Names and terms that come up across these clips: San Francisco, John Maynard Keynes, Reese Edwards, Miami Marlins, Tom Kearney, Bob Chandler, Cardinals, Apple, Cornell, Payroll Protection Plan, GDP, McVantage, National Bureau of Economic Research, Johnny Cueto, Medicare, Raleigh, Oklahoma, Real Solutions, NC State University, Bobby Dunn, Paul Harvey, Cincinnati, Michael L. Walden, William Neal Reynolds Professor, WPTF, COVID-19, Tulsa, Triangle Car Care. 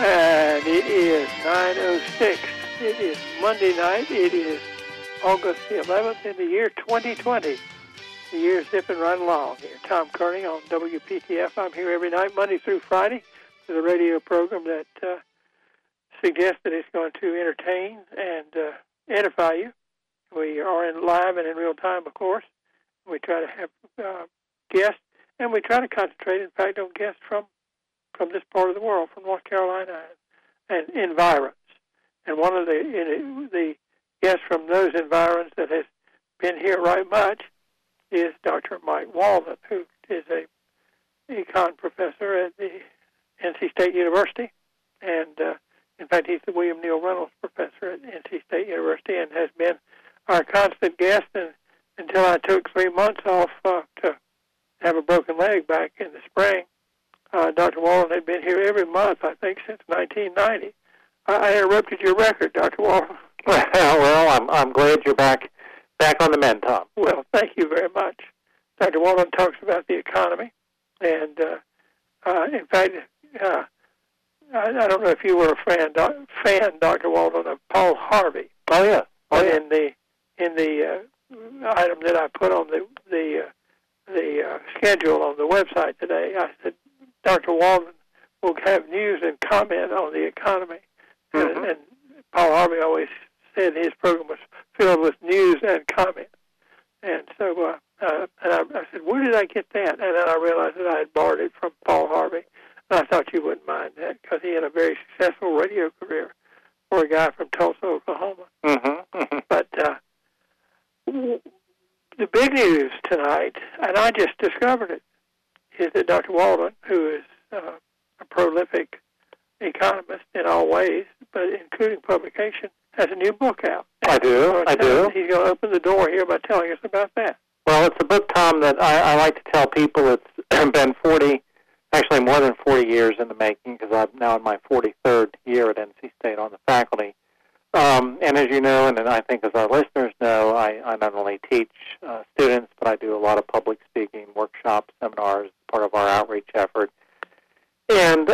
And it is 9:06. It is Monday night. It is August the 11th in the year 2020. The year's zipping right along here. Tom Kearney on WPTF. I'm here every night, Monday through Friday, with a radio program that suggests that it's going to entertain and edify you. We are in live and in real time, of course. We try to have guests, and we try to concentrate, in fact, on guests from this part of the world, from North Carolina and environs. And one of the guests from those environs that has been here right much is Dr. Mike Walden, who is an econ professor at the NC State University. And, in fact, he's the William Neal Reynolds Professor at NC State University and has been our constant guest until I took 3 months off to have a broken leg back in the spring. Dr. Walden had been here every month, I think, since 1990. I interrupted your record, Dr. Walden. Well, I'm glad you're back on the mend, Tom. Well, thank you very much. Dr. Walden talks about the economy, and in fact, I don't know if you were a fan, Dr. Walden, of Paul Harvey. Oh yeah. Oh, yeah. In the item that I put on the schedule on the website today, I said Dr. Walden will have news and comment on the economy. Mm-hmm. And Paul Harvey always said his program was filled with news and comment. And so and I said, where did I get that? And then I realized that I had borrowed it from Paul Harvey. And I thought you wouldn't mind that because he had a very successful radio career for a guy from Tulsa, Oklahoma. Mm-hmm. Mm-hmm. But the big news tonight, and I just discovered it, is that Dr. Walden, who is a prolific economist in all ways, but including publication, has a new book out. I do. He's going to open the door here by telling us about that. Well, it's a book, Tom, that I like to tell people it's been more than 40 years in the making, because I'm now in my 43rd year at NC State on the faculty. And as you know, and I think as our listeners know, I not only teach students, but I do a lot of public speaking, workshops, seminars, part of our outreach effort. And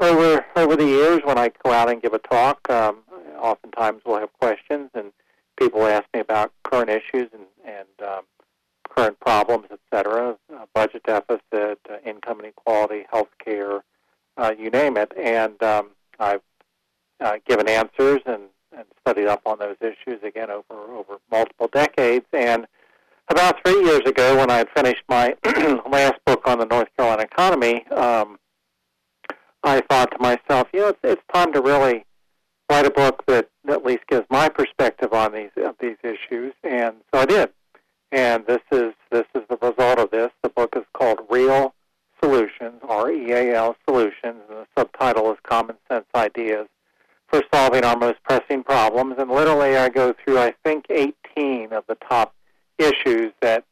over the years, when I go out and give a talk, oftentimes we'll have questions, and people ask me about current issues and current problems, et cetera, budget deficit, income inequality, health care, you name it. And I've given answers and studied up on those issues, again, over multiple decades. And about 3 years ago, when I had finished my last book on the North Carolina economy, I thought to myself, it's time to really write a book that at least gives my perspective on these issues. And so I did. And this is the result of this. The book is called Real Solutions, REAL Solutions, and the subtitle is Common Sense Ideas for Solving Our Most Pressing Problems. And literally, I go through, I think, 18 of the top issues that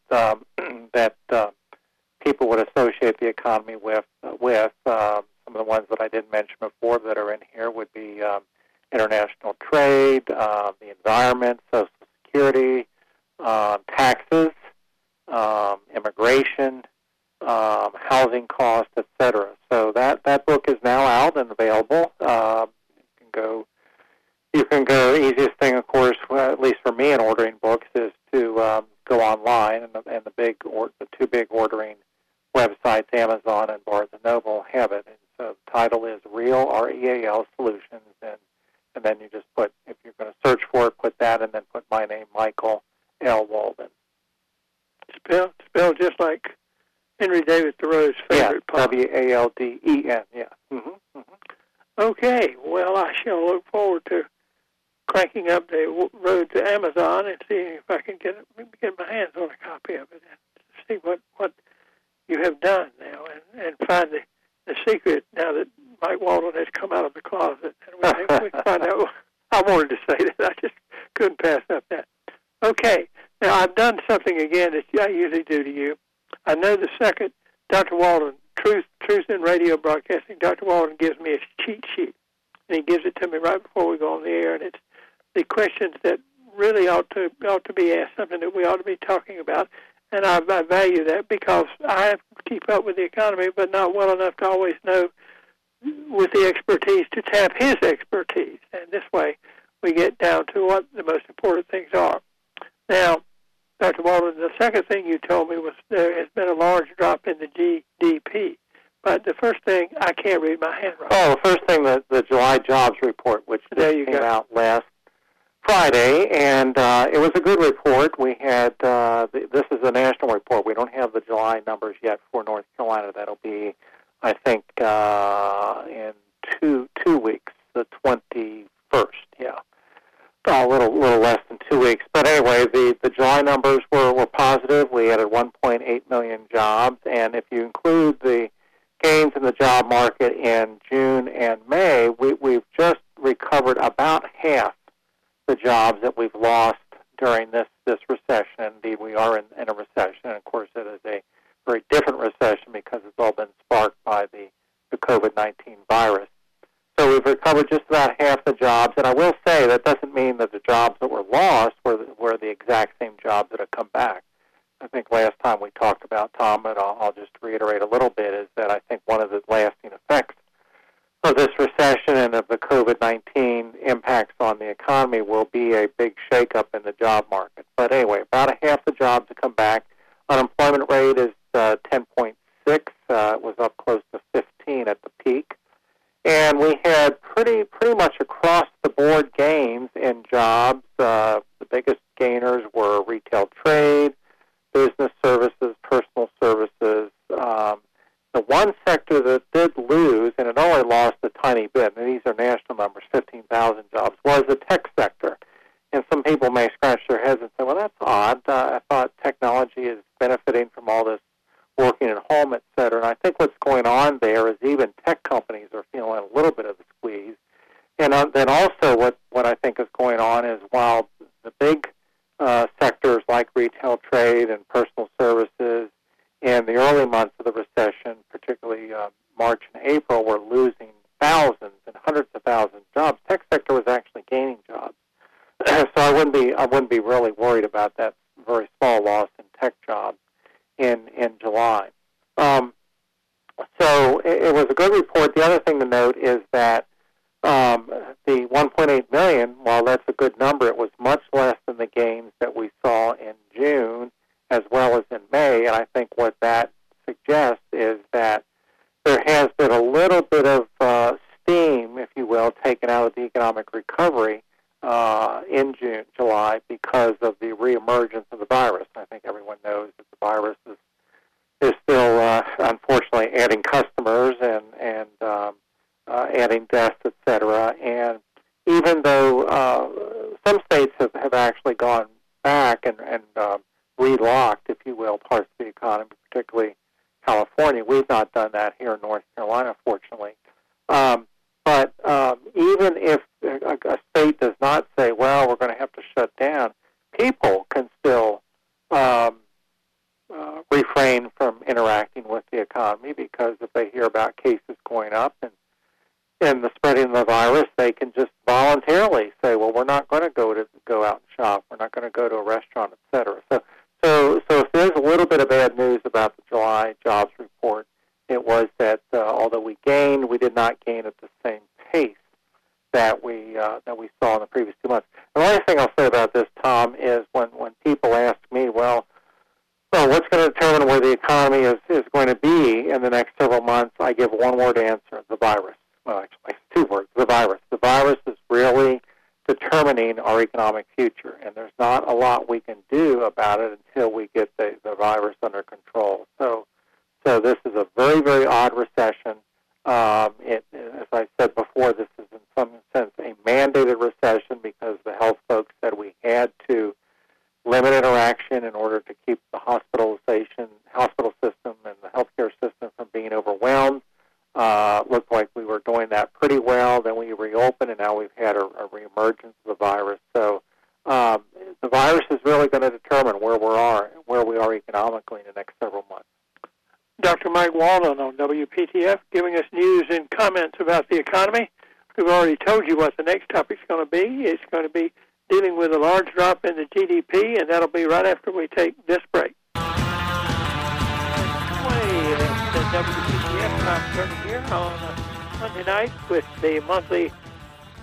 people would associate the economy with. Some of the ones that I didn't mention before that are in here would be international trade, the environment, Social Security, taxes, immigration, housing costs, etc. So that book is now out and available. You can go. The easiest thing, of course, at least for me in ordering books, is to go online, and the two big ordering websites, Amazon and Barnes & Noble, have it. And so the title is Real REAL Solutions, and then you just put, if you're going to search for it, put that, and then put my name, Michael L. Walden. Spelled just like Henry David Thoreau's favorite poem. W-A-L-D-E-N, yeah. Mm-hmm, mm-hmm. Okay, well, I shall look forward to cranking up the road to Amazon and seeing if I can get my hands on a copy of it and see what you have done now and find the secret now that Mike Walden has come out of the closet. And we find out. I wanted to say that. I just couldn't pass up that. Okay, now I've done something again that I usually do to you. I know the second Dr. Walden, Truth in Radio Broadcasting, Dr. Walden gives me a cheat sheet, and he gives it to me right before we go on the air, and it's the questions that really ought to be asked, something that we ought to be talking about, and I value that because I have to keep up with the economy, but not well enough to always know with the expertise to tap his expertise. And this way we get down to what the most important things are. Now, Dr. Walden, the second thing you told me was there has been a large drop in the GDP. But the first thing, I can't read my handwriting. Oh, the first thing, the July jobs report, which came out last Friday, and it was a good report. We had, this is a national report. We don't have the July numbers yet for North Carolina. That'll be, I think, in two weeks, the 21st, yeah. A little less than 2 weeks. But anyway, the July numbers were positive. We added 1.8 million jobs, and if you include the gains in the job market in June and May, we've just recovered about half the jobs that we've lost during this recession. Indeed, we are in a recession, and of course it is a very different recession because it's all been sparked by the COVID-19 virus. So we've recovered just about half the jobs, and I will say that doesn't mean that the jobs that were lost were the exact same jobs that have come back. I think last time we talked about, Tom, and I'll just reiterate a little bit, is that I think one of the lasting effects of this recession and of the COVID-19 impacts on the economy will be a big shakeup in the job market. But anyway, about a half the jobs have come back. Unemployment rate is 10.6. It was up close to 15 at the peak. And we had pretty much across-the-board gains in jobs. The biggest gainers were retail trade, business services, personal services. The one sector that did lose, and it only lost a tiny bit, and these are national numbers, 15,000 jobs, was the tech sector. And some people may scratch their heads and say, well, that's odd. I thought technology is benefiting from all this working at home, et cetera. And I think what's going on there is even tech companies are feeling a little bit of the squeeze. And then also what I think is going on is while the big sectors like retail trade and personal services in the early months of the recession, particularly March and April, were losing thousands and hundreds of thousands of jobs. Tech sector was actually gaining jobs, so I wouldn't be really worried about that very small loss in tech jobs in July. So it was a good report. The other thing to note is that the 1.8 million, while that's a good number, it was much less than the gains that we saw in June as well as in May. And I think what that suggests is that there has been a little bit of steam, if you will, taken out of the economic recovery in July because of the reemergence of the virus. I think everyone knows that the virus is still, unfortunately, adding customers and adding deaths, et cetera. And even though some states have actually gone back and relocked, if you will, parts of the economy, particularly California, we've not done that here in North Carolina, fortunately. But even if a state does not say, well, we're going to have to shut down, people can still refrain from interacting with the economy because if they hear about cases going up and the spreading of the virus, they can just voluntarily say, well, we're not going to go out and shop. We're not going to go to a restaurant, et cetera. So if there's a little bit of bad news about the July jobs report, it was that although we gained, we did not gain at the same pace that we saw in the previous 2 months. The last thing I'll say about this, Tom, is when people ask me, well, what's going to determine where the economy is going to be in the next several months, I give one-word answer, the virus. Well, actually, two words, the virus. The virus is really determining our economic future, and there's not a lot we can do about it until we get the virus under control. So this is a very, very odd recession. As I said before, this is in some sense a mandated recession because the health folks said we had to limit interaction in order to keep the hospital system and the healthcare system from being overwhelmed. Looked like we were doing that pretty well. Then we reopened, and now we've had a reemergence of the virus. So the virus is really going to determine where we are economically in the next several months. Dr. Mike Walden on WPTF giving us news and comments about the economy. We've already told you what the next topic's going to be. It's going to be dealing with a large drop in the GDP, and that'll be right after we take this break. Hey, that's WPTF. Tom Kearney here on Monday night with the monthly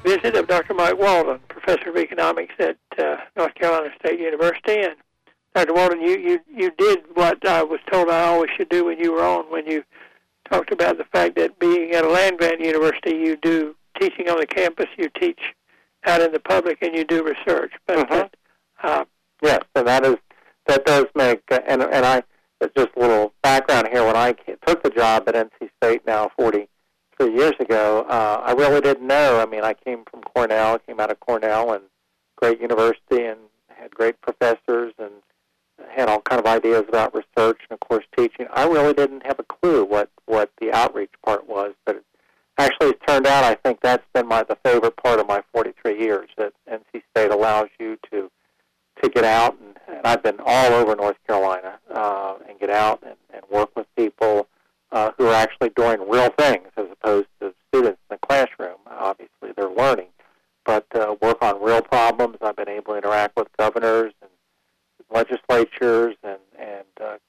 visit of Dr. Mike Walden, Professor of Economics at North Carolina State University. And Dr. Walden, you did what I was told I always should do when you were on, when you talked about the fact that being at a land-grant university, you do teaching on the campus, you teach out in the public, and you do research. But yes, and that does make and I just a little background here. When I took the job at NC State now 43 years ago, I really didn't know. I mean, I came from Cornell, came out of Cornell, and great university, and had great professors, and had all kind of ideas about research and, of course, teaching. I really didn't have a clue what the outreach part was, but it actually turned out I think that's been the favorite part of my 43 years, that NC State allows you to get out, and I've been all over North Carolina and get out and work with people who are actually doing real things as opposed to students in the classroom. Obviously, they're learning, but work on real problems. I've been able to interact with governors and legislatures and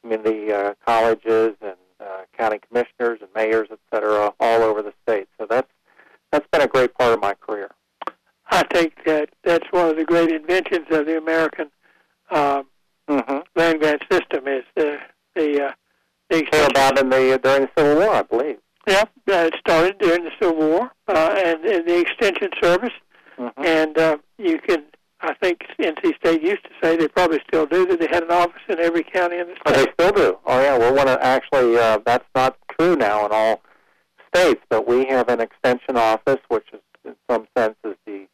community colleges and county commissioners and mayors, et cetera, all over the state. So that's been a great part of my career. I think that that's one of the great inventions of the American land grant system is the came about during the Civil War, I believe. Yeah, it started during the Civil War and the Extension Service, and you can. I think NC State used to say, they probably still do, that they had an office in every county in the state. Oh, they still do. Oh, yeah. Well, that's not true now in all states, but we have an extension office, which is, in some sense, is the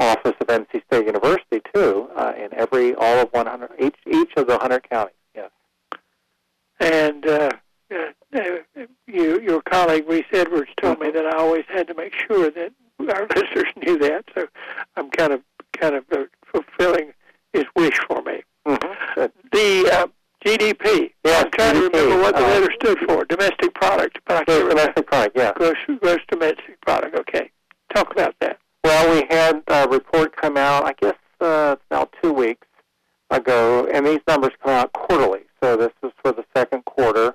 office of NC State University, too, in all of 100, each of the 100 counties, yes. And your colleague, Reese Edwards, told me that I always had to make sure that our listeners knew that, so I'm kind of fulfilling his wish for me. The GDP. Yes, I'm trying to remember what the letter stood for. Domestic product. But domestic product, yeah. Gross domestic product, okay. Talk about that. Well, we had a report come out, I guess it's now 2 weeks ago, and these numbers come out quarterly. So this is for the second quarter,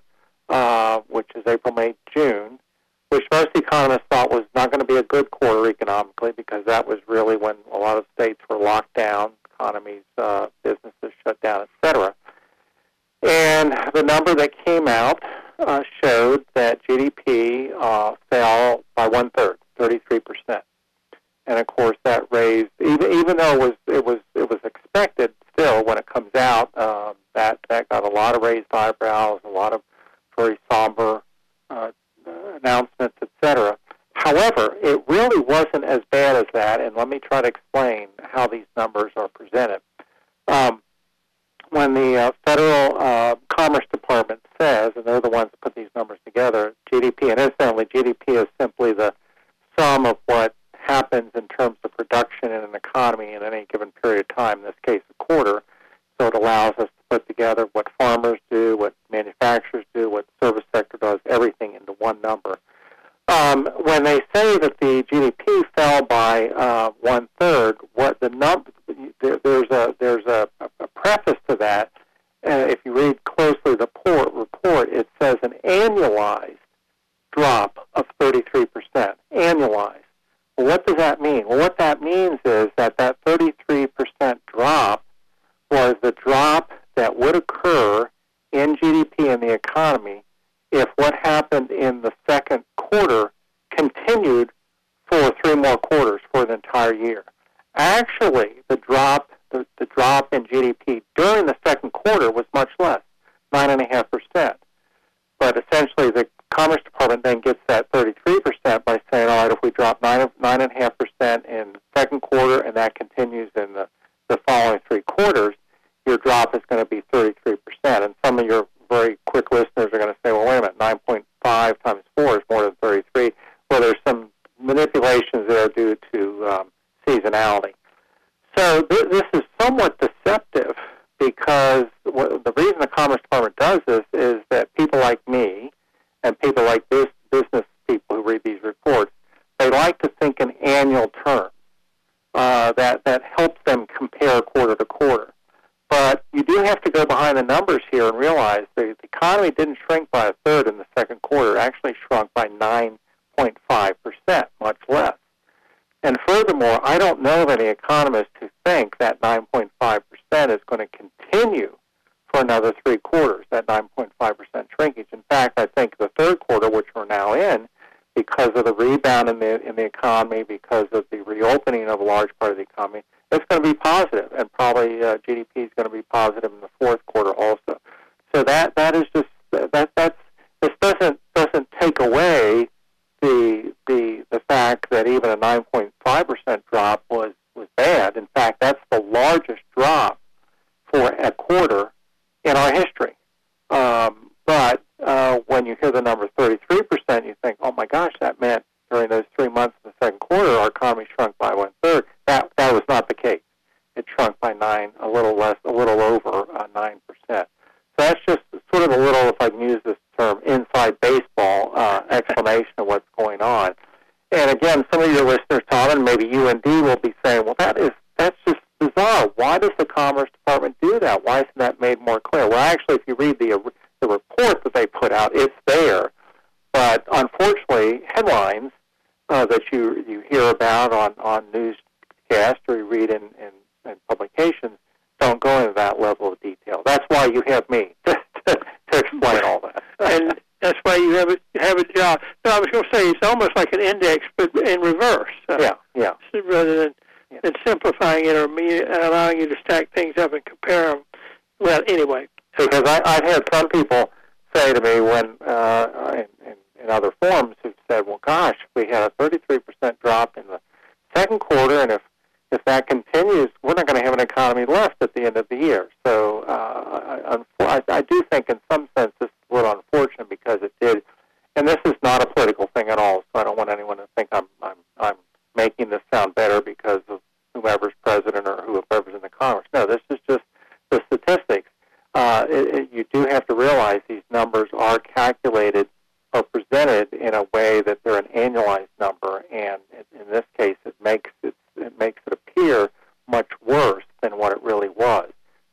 which is April, May, June, which most economists thought was not going to be a good quarter economically because that was really when a lot of states were locked down, economies, businesses shut down, et cetera. And the number that came out showed that GDP fell by one-third, 33%. And, of course, that raised, even though it was expected still when it comes out, that got a lot of raised eyebrows, a lot of very somber announcements, etc. However, it really wasn't as bad as that, and let me try to explain how these numbers are presented. When the Federal Commerce Department says, and they're the ones that put these numbers together, GDP, and incidentally, GDP is simply the sum of what happens in terms of production in an economy in any given period of time, in this case a quarter, so it allows us to put together what farmers do, what manufacturers do, what the service sector does, everything into one number. When they say that the GDP fell by one-third, there's a preface to that. If you read closely the report, it says an annualized drop of 33%, annualized. Well, what does that mean? Well, what that means is that 33% drop was the drop that would occur in GDP in the economy if what happened in the second quarter continued for three more quarters for an entire year. Actually, the drop in GDP during the second quarter was much less, 9.5%. But essentially, the Commerce Department then gets that 33% by saying, all right, if we drop 9.5% in the second quarter and that continues in the following three quarters, your drop is going to be 33%. And some of your very quick listeners are going to say, well, wait a minute, 9.5 times 4 is more than 33. Well, there's some manipulations there due to seasonality. So this is somewhat deceptive because the reason the Commerce Department does this is that people like me and people like business people who read these reports, they like to think in annual terms. That helps them compare quarter to quarter. But you do have to go behind the numbers here and realize the economy didn't shrink by a third in the second quarter. It actually shrunk by 9.5%. 5%, much less. And furthermore, I don't know of any economists who think that 9.5% is going to continue for another three quarters, that 9.5% shrinkage. In fact, I think the third quarter, which we're now in, because of the rebound in the economy, because of the reopening of a large part of the economy, it's going to be positive, and probably GDP is going to be positive in the fourth quarter also. So that is just this doesn't take away the fact that even a 9.5% drop was bad. In fact, that's the largest drop for a quarter in our history. But when you hear the number 33%, you think, oh my gosh, that meant during those 3 months in the second quarter, our economy shrunk by 1/3. That was not the case. It shrunk by a little over 9%. So that's just sort of a little, if I can use this term, inside baseball explanation of what's going on. And again, some of your listeners, Tom, and maybe you and Dee will be saying, well, that's just bizarre. Why does the Commerce Department do that? Why isn't that made more clear? Well, actually, if you read the report that they put out, it's there. But unfortunately, headlines that you hear about on newscasts or you read in publications don't go into that level of detail. That's why you have me to explain all that. And that's why you have a job. No, I was going to say it's almost like an index, but in reverse. Yeah. Rather than simplifying it or allowing you to stack things up and compare them. Well, anyway. Because I've had some people say to me when in other forums who've said, well, gosh, we had a 33% drop in the second quarter, and if that continues, we're not going to have an economy left at the end of the year. So I do think in some sense this is a little unfortunate because it did, and this is not a political thing at all, so I don't want anyone to think I'm making this sound better because of whomever's president or whoever's in the Congress. No, this is just the statistics. You do have to realize these numbers are calculated or presented in a way that they're an annualized number, and in this case it makes it appear much worse than what it really was.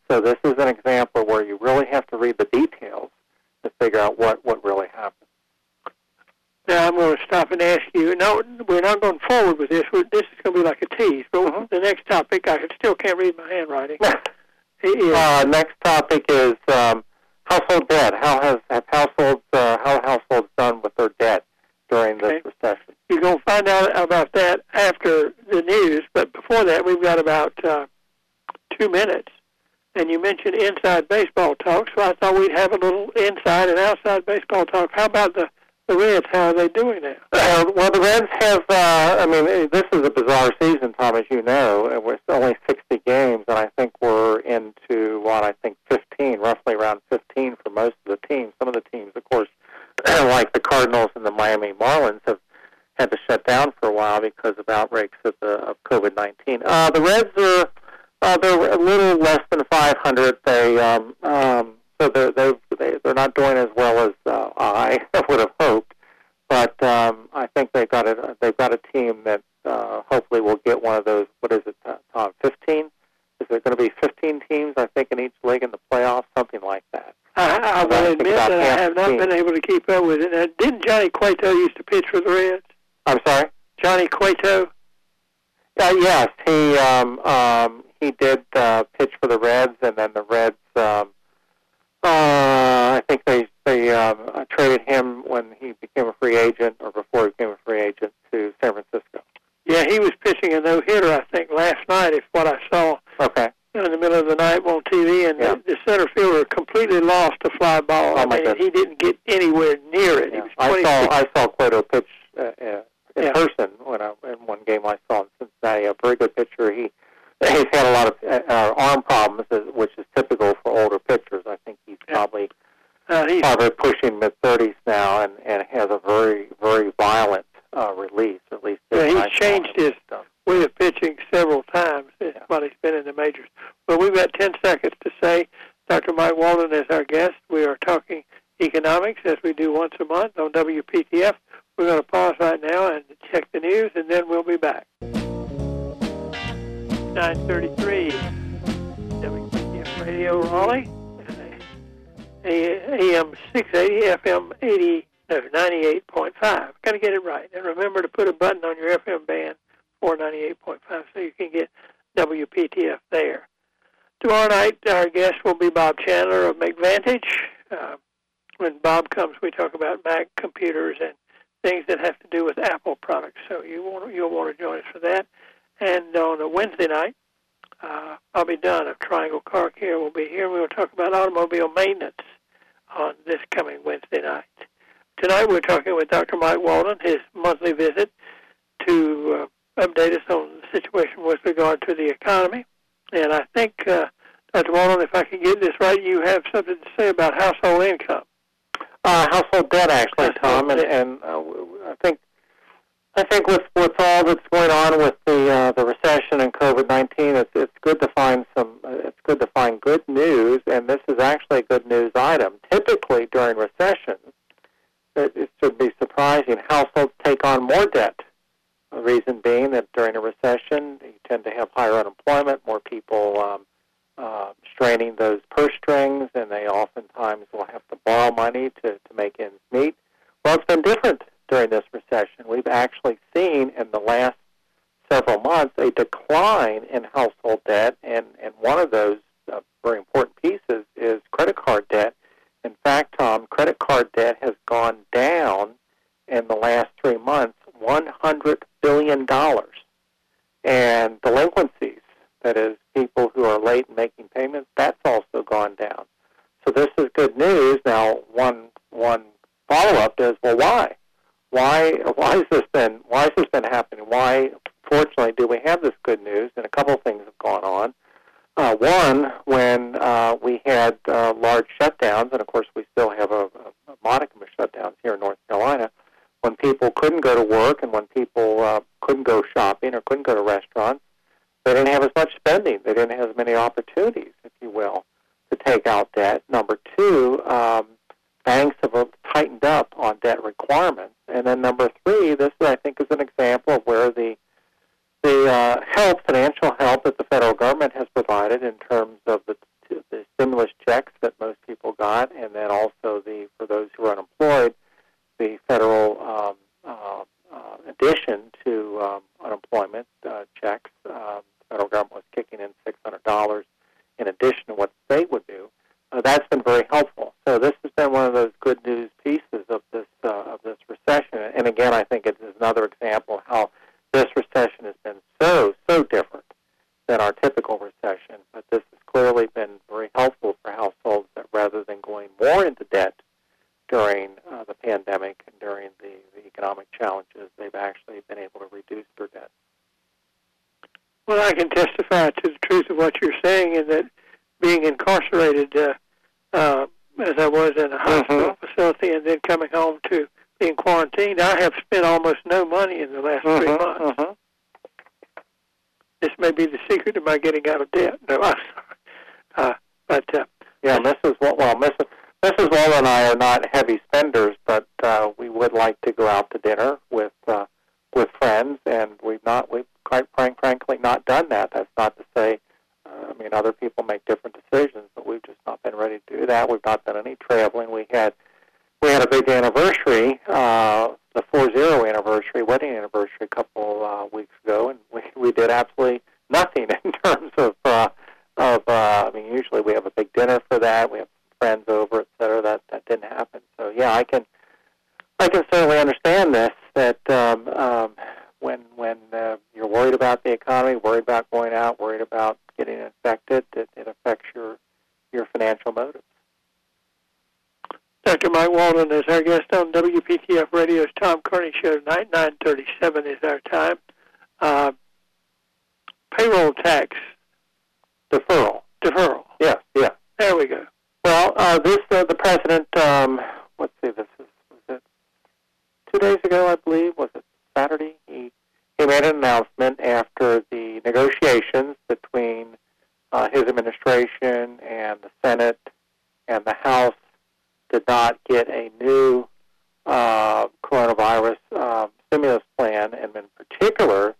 So this is an example where you really have to read the details to figure out what really happened. Now I'm going to stop and ask you, no, we're not going forward with this. This is going to be like a tease, but the next topic, I still can't read my handwriting. Next topic is household debt. How have households done with their debt during this recession? You're going to find out about that after the news, but before that, we've got about 2 minutes. And you mentioned inside baseball talk, so I thought we'd have a little inside and outside baseball talk. How about the Reds? How are they doing now? Well, the Reds have, this is a bizarre season, Tom, as you know, and we're only 60 games, and I think we're into, 15, roughly around 15 for most of the teams. Some of the teams, of course, like the Cardinals and the Miami Marlins, have had to shut down for a while because of outbreaks of COVID-19. The Reds are they're a little less than 500. They so they're not doing as well as I would have hoped, but I think they've got a team that hopefully will get one of those. What is it, Tom? 15? Is there going to be 15 teams? I think in each league in the playoffs, something like that. I will admit that I have not been able to keep up with it. Now, didn't Johnny Cueto used to pitch for the Reds? I'm sorry? Johnny Cueto? Yes, he did pitch for the Reds, and then the Reds, I think they traded him when he became a free agent or before he became a free agent to San Francisco. Yeah, he was pitching a no-hitter, I think, last night, if what I saw. Okay. In the middle of the night on TV, and the center fielder completely lost a fly ball. Oh, he didn't get anywhere near it. Yeah. I saw Cueto pitch in person in one game I saw in Cincinnati. A very good pitcher. He's had a lot of arm problems, which is typical for older pitchers. I think he's probably pushing mid-30s now, and has a very, very violent release. At least he's changed his way of pitching several times while he's been in the majors. Well, we've got 10 seconds to say Dr. Mike Walden is our guest. We are talking economics as we do once a month on WPTF. We're going to pause right now and check the news, and then we'll be back. 9:33 WPTF Radio Raleigh, AM 680, FM 98.5. Got to get it right. And remember, remember to put a button on your FM band 498.5 so you can get WPTF there. Tomorrow night, our guest will be Bob Chandler of McVantage. When Bob comes, we talk about Mac computers and things that have to do with Apple products. So you'll want to join us for that. And on a Wednesday night, Bobby Dunn of Triangle Car Care will be here. We will talk about automobile maintenance on this coming Wednesday night. Tonight we're talking with Dr. Mike Walden, his monthly visit, to update us on the situation with regard to the economy. And I think, Dr. Walden, if I can get this right, you have something to say about household income. Household debt, actually, Tom. And I think with all that's going on with the recession and COVID-19, it's good to find good news, and this is actually a good news item. Typically during recessions, it should be surprising households take on more debt. The reason being that during a recession, you tend to have higher unemployment, more people straining those purse strings, and they oftentimes will have to borrow money to make ends meet. Well, it's been different during this recession. We've actually seen in the last several months a decline in household debt, and one of those very important pieces is credit card debt. In fact, Tom, credit card debt has gone down in the last 3 months $100 billion. And delinquencies, that is, people who are late in making payments, that's also gone down. So this is good news. Now, one follow-up is, well, why? Why has this been happening? Why, fortunately, do we have this good news? And a couple of things have gone on. One, when we had large shutdowns, and of course we still have a modicum of shutdowns here in North Carolina, when people couldn't go to work and when people couldn't go shopping or couldn't go to restaurants, they didn't have as much spending. They didn't have as many opportunities, if you will, to take out debt. Number two, banks have tightened up on debt requirements. And then number three, this I think is an example of where the help, financial help that the federal government has provided in terms of the stimulus checks that most people got, and then also for those who are unemployed, the federal addition to unemployment checks. The federal government was kicking in $600 in addition to what the state would do. That's been very helpful. So this has been one of those good news pieces of this recession. And again, I think it is another example of how this recession has been so different than our typical recession, but this has clearly been very helpful for households that rather than going more into debt during the pandemic and during the economic challenges, they've actually been able to reduce their debt. Well, I can testify to the truth of what you're saying in that being incarcerated as I was in a hospital facility and then coming home to being quarantined, I have spent almost no money in the last 3 months. This may be the secret of my getting out of debt. No, I'm sorry. Yeah, Mrs. Walden and I are not heavy spenders, but we would like to go out to dinner with friends, and we've quite frankly not done that. That's not to say, other people make different decisions, but we've just not been ready to do that. We've not done any traveling. We had a big anniversary, the 40 wedding anniversary a couple weeks ago, and we did absolutely nothing in terms of I mean, usually we have a big dinner for that. We have friends over, et cetera. That didn't happen. So yeah, I can certainly understand this, that when you're worried about the economy, worried about going out, worried about getting infected, it affects your financial motives. Dr. Mike Walden is our guest on WPTF Radio's Tom Kearney Show tonight. 9:37 is our time. Payroll tax deferral. Deferral. Yes. Yeah. There we go. Well, this the president. Let's see. This was it 2 days ago, I believe. Was it Saturday? He made an announcement after the negotiations between his administration and the Senate and the House did not get a new coronavirus stimulus plan, and in particular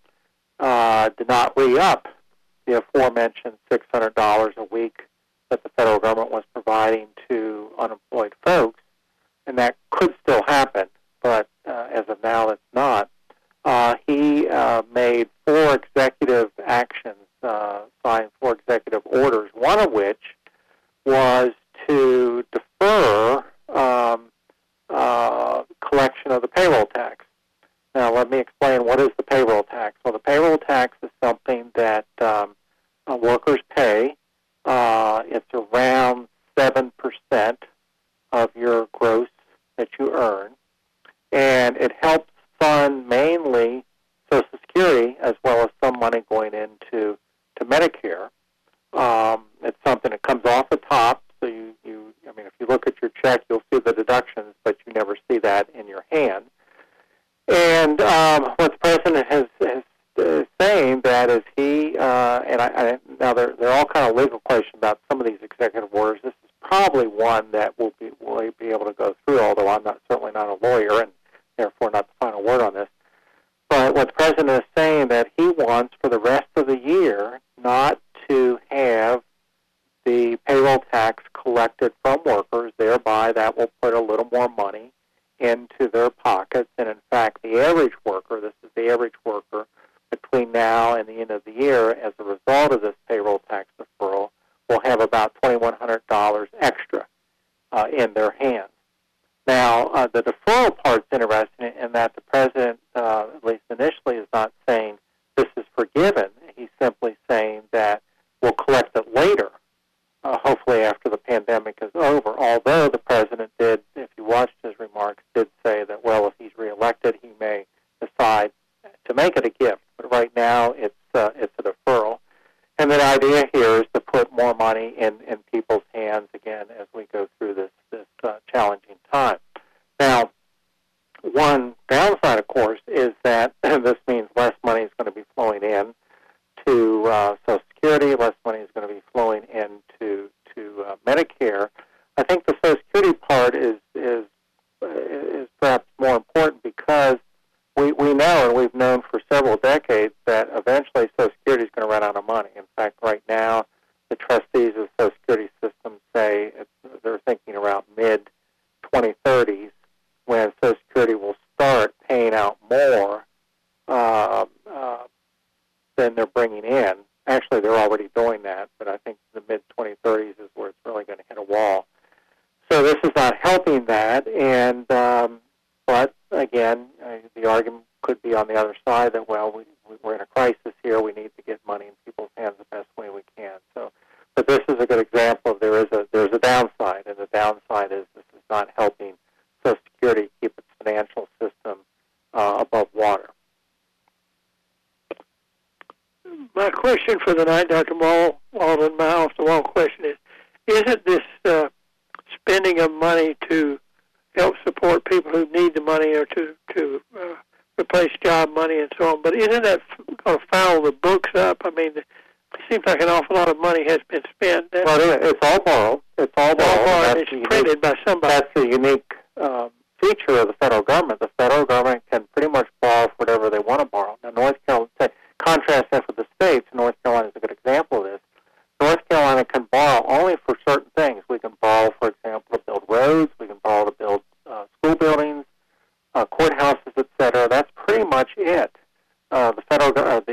did not re-up the aforementioned $600 a week that the federal government was providing to unemployed folks, and that could still happen, but as of now it's not. made four executive actions, signed four executive orders, one of which was to defer collection of the payroll tax. Now, let me explain, what is the payroll tax? Well, the payroll tax is something that workers pay. It's around 7% of your gross that you earn, and it helps fund mainly Social Security as well as some money going into Medicare. It's something that comes off the top, so I mean, if you look at your check, you'll see the deductions, but you never see that in your hand. And what the president is saying that is he, and now they're all kind of legal questions about some of these executive orders. This is probably one that we'll be able to go through, although I'm certainly not a lawyer and therefore not the final word on this. But what the president is saying that he wants for the rest of the year not to have the payroll tax collected from workers, thereby that will put a little more money into their pockets. And in fact, the average worker, this is the average worker, between now and the end of the year, as a result of this payroll tax deferral, will have about $2,100 extra in their hands. Now, the deferral part's interesting in that the president, at least initially, is not saying this is forgiven. He's simply saying that we'll collect it later, hopefully after the pandemic is over, although the president did, if you watched his remarks, did say that, well, if he's reelected, he may decide to make it a gift. But right now, it's a deferral. And the idea here is to put more money in people's hands again as we go through this challenging time. Now, one downside, of course, is that this means less money is going to be flowing in to Social Security, less money is going to be flowing in to Medicare. I think the Social Security part is perhaps more important because we know, and we've known for several decades, that eventually Social Security is going to run out of money. In fact, right now, the trustees of the Social Security system say they're thinking around mid-2030s when Social Security will start paying out more than they're bringing in. Actually, they're already doing that, but I think the mid-2030s is where it's really going to hit a wall. So this is not helping that, and but again, the argument could be on the other side that, well, we're in a crisis here. We need to get money in people's hands the best way we can. So, but this is a good example of there's a downside, and the downside is this is not helping Social Security keep its financial system above water. My question for the night, Dr. Walden, my off-the-wall question is: isn't this spending of money to help support people who need the money or to replace job money and so on, but isn't that going to foul the books up? I mean, it seems like an awful lot of money has been spent. Well, it's all borrowed. It's all borrowed. It's printed by somebody. That's the unique feature of the federal government. The federal government can pretty much borrow for whatever they want to borrow. Now, North Carolina, contrast that with the states, North Carolina is a good example of this. North Carolina can borrow only for certain things. We can borrow, for example, to build roads. We can borrow to build school buildings, courthouses, etc. That's pretty much it. The state of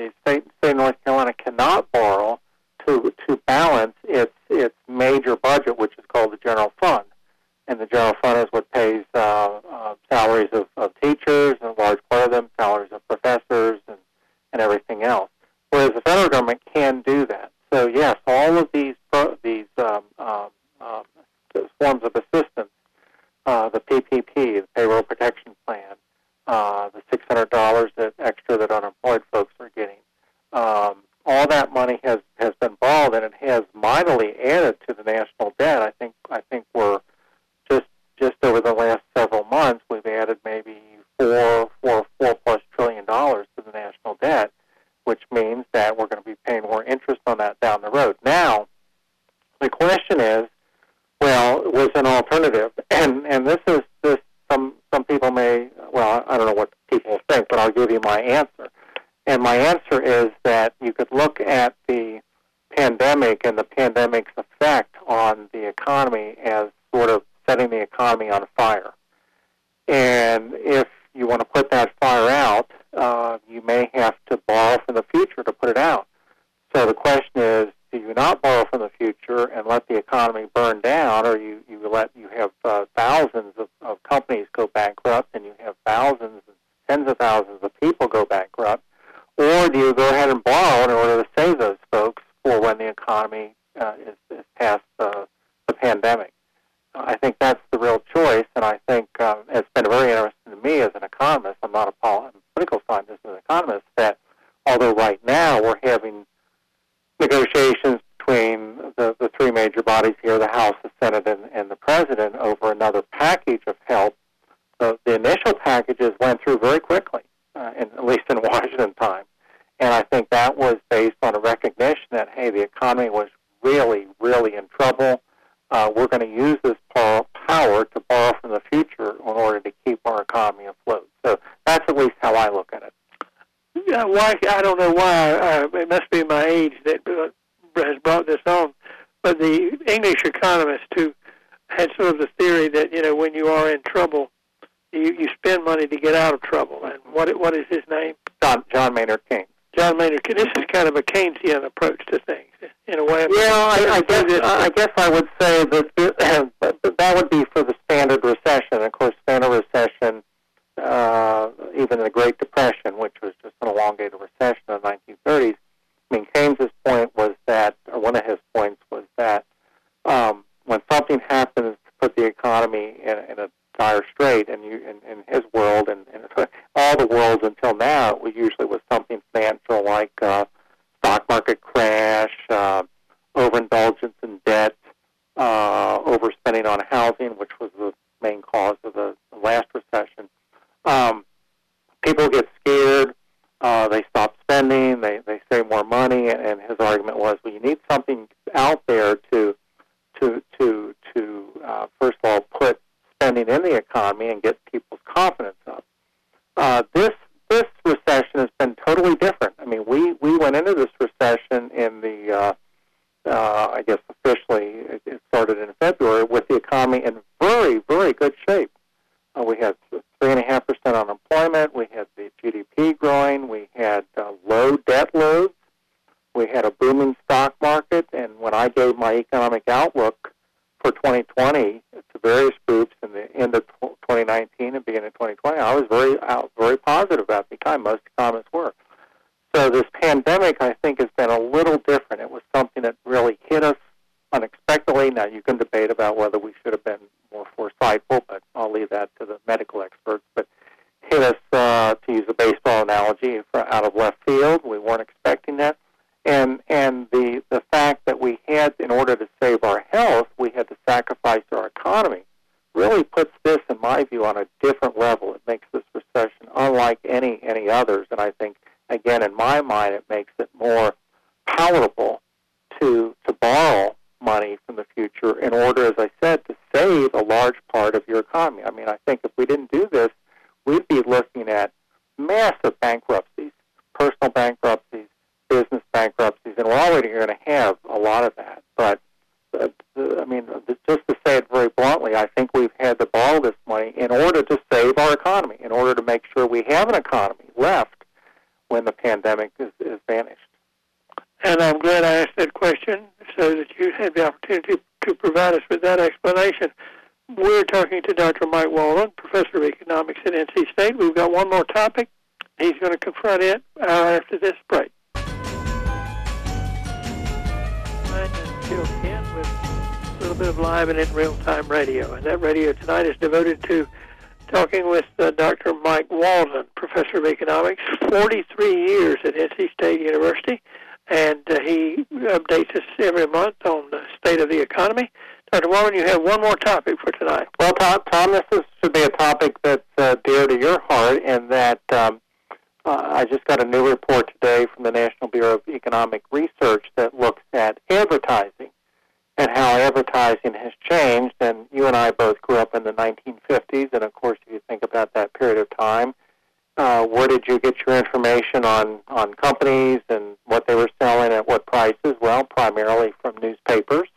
North Carolina cannot borrow to balance its major budget, which is called the general fund. And the general fund is what pays salaries of teachers, and a large part of them, salaries of professors, and everything else. Whereas the federal government can do that. So yes, all of these forms of assistance, the PPP, the Payroll Protection Plan, the $600 extra that unemployed folks are getting, all that money has been borrowed, and it has mightily added to the national debt. I think we're just over the last several months we've added maybe $4+ trillion to the national debt, which means that we're going to be paying more interest on that down the road. Now, the question is, well, was an alternative, and this is this. Some people may, well, I don't know what people think, but I'll give you my answer. And my answer is that you could look at the pandemic and the pandemic's effect on the economy as sort of setting the economy on fire. And if you want to put that fire out, you may have to borrow from the future to put it out. So the question is, do you not borrow from the future and let the economy burn down, or you have thousands of companies go bankrupt, and you have tens of thousands of people go bankrupt, or do you go ahead and borrow in order to save those folks for when the economy is past the pandemic? I think that's the real choice, and I think it's been very interesting to me as an economist. I'm not a political scientist, as an economist, that although right now we're having negotiations between the three major bodies here, the House, the Senate, and the President, over another package of help, the initial packages went through very quickly, at least in Washington time. And I think that was based on a recognition that, hey, the economy was really, really in trouble. We're going to use this power to borrow from the future in order to keep our economy afloat. So that's at least how I look at it. Yeah, I don't know why. It must be my age that has brought this on. But the English economists who had sort of the theory that, you know, when you are in trouble, you spend money to get out of trouble. And what is his name? John Maynard Keynes. John Maynard Keynes. This is kind of a Keynesian approach to things, in a way. I guess I would say that would be for the standard recession. Of course, standard recession, even in the Great Depression, which was just an elongated recession in the 1930s, I mean, Keynes's point was that, or one of his points was that when something happens to put the economy in a dire strait, and in his world and all the worlds until now, it usually was something financial like stock market crash, overindulgence in debt, overspending on housing, which was the main cause of the last recession. People get scared, they stop spending, they save more money, and his argument was, well, you need something out there to first of all put spending in the economy and get people's confidence up. This recession has been totally different. I mean, we went into this recession in the, I guess officially it started in February, with the economy in very, very good shape. We had 3.5% unemployment. We had the GDP growing. We had low debt loads. We had a booming stock market. And when I gave my economic outlook for 2020 to various groups in the end of 2019 and beginning of 2020, I was very positive about the economy. Most economists were. So this pandemic, I think, has been a little different. It was something that really hit us unexpectedly. Now, you can debate about whether we should have been more foresightful, but I'll leave that to the medical experts. But hit us, to use a baseball analogy, out of left field. We weren't expecting that. And the fact that we had, in order to save our health, we had to sacrifice our economy really puts this, in my view, on a different level. It makes this recession unlike any others. And I think, again, in my mind, it makes it more palatable to borrow money from the future in order, as I said, to save a large part of your economy. I mean, I think if we didn't do this, we'd be looking at massive bankruptcies, personal bankruptcies, business bankruptcies, and we're already going to have a lot of that. But, I mean, just to say it very bluntly, I think we've had to borrow this money in order to save our economy, in order to make sure we have an economy left when the pandemic is vanished. And I'm glad I asked that question so that you had the opportunity to provide us with that explanation. We're talking to Dr. Mike Walden, Professor of Economics at NC State. We've got one more topic. He's going to confront it after this break. With a little bit of live and in real-time radio. And that radio tonight is devoted to talking with Dr. Mike Walden, Professor of Economics, 43 years at NC State University. And he updates us every month on the state of the economy. Dr. Walden, you have one more topic for tonight. Well, Tom, this should be a topic that's dear to your heart, and that I just got a new report today from the National Bureau of Economic Research that looks at advertising and how advertising has changed. And you and I both grew up in the 1950s, and, of course, if you think about that period of time, where did you get your information on companies and what they were selling at what prices? Well, primarily from newspapers,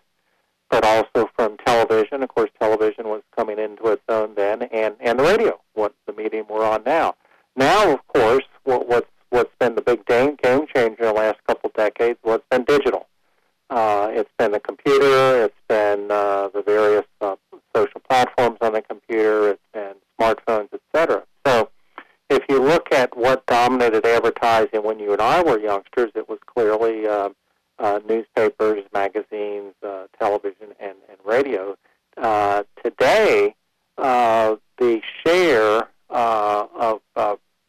but also from television. Of course, television was coming into its own then, and the radio, what the medium we're on now. Now, of course, what's been the big game changer in the last couple of decades? Well, it's been digital. It's been the computer. It's been the various social platforms on the computer. It's been smartphones, et cetera. So if you look at what dominated advertising when you and I were youngsters, it was clearly newspapers, magazines, television, and radio. Today, the share of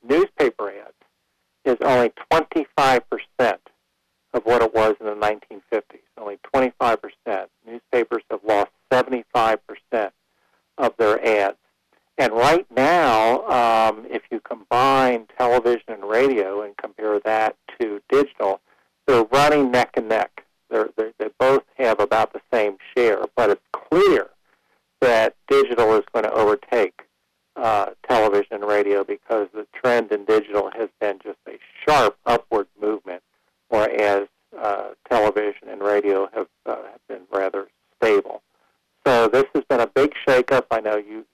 newspaper ads is only 25% of what it was in the 1950s, only 25%. Newspapers have lost 75% of their ads. And right now, if you combine television and radio and compare that to digital, they're running neck and neck. They both have about the same share, but it's clear that digital is going to overtake television and radio because the trend in digital has been just a sharp upward movement, whereas television and radio have been rather stable. So this has been a big shakeup. I know you've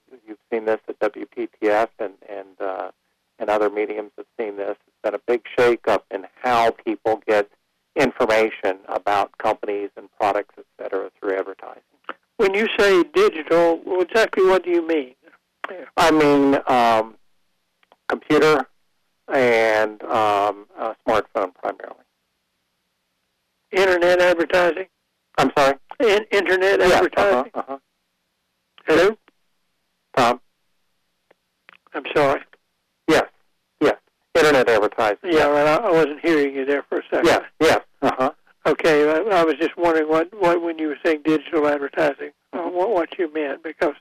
seen this at WPTF and other mediums have seen this. It's been a big shakeup in how people get information about companies and products, et cetera, through advertising. When you say digital, exactly what do you mean? I mean computer and smartphone primarily. Internet advertising? I'm sorry? Internet advertising? Uh-huh. Hello? Tom? I'm sorry. Yes. Internet advertising. Yeah, well, I wasn't hearing you there for a second. Yes. Uh-huh. Okay, I was just wondering what when you were saying digital advertising, what you meant, because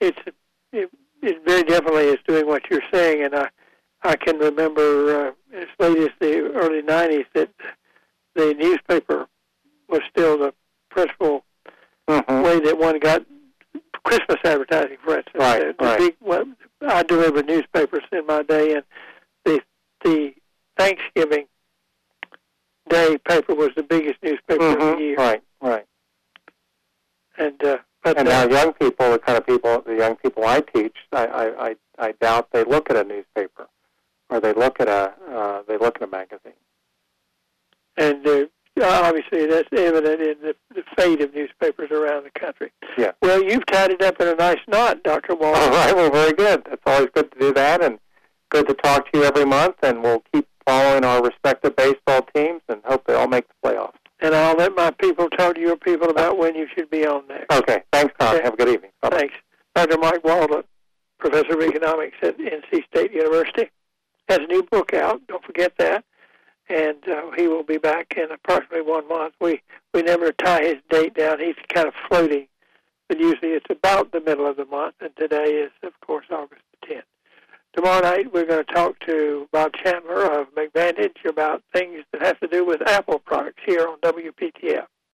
it very definitely is doing what you're saying, and I can remember as late as the early 90s that the newspaper was still the principal way that one got Christmas advertising, for instance. Right. I delivered newspapers in my day, and the Thanksgiving Day paper was the biggest newspaper of the year. Right. And now young people, the young people I teach, I doubt they look at a newspaper, or they look at a magazine. And obviously that's evident in the fate of newspapers around the country. Yeah. Well, you've tied it up in a nice knot, Dr. Walden. All right. Well, very good. It's always good to do that, and good to talk to you every month. And we'll keep following our respective baseball teams and hope they all make the playoffs. And I'll let my people talk to your people about when you should be on next. Okay. Thanks, Tom. Okay. Have a good evening. Bye-bye. Thanks. Dr. Mike Walden, professor of economics at NC State University, has a new book out. Don't forget that. And he will be back in approximately 1 month. We never tie his date down. He's kind of floating, but usually it's about the middle of the month, and today is, of course, August the 10th. Tomorrow night, we're going to talk to Bob Chandler of McVantage about things that have to do with Apple products here on WPTF.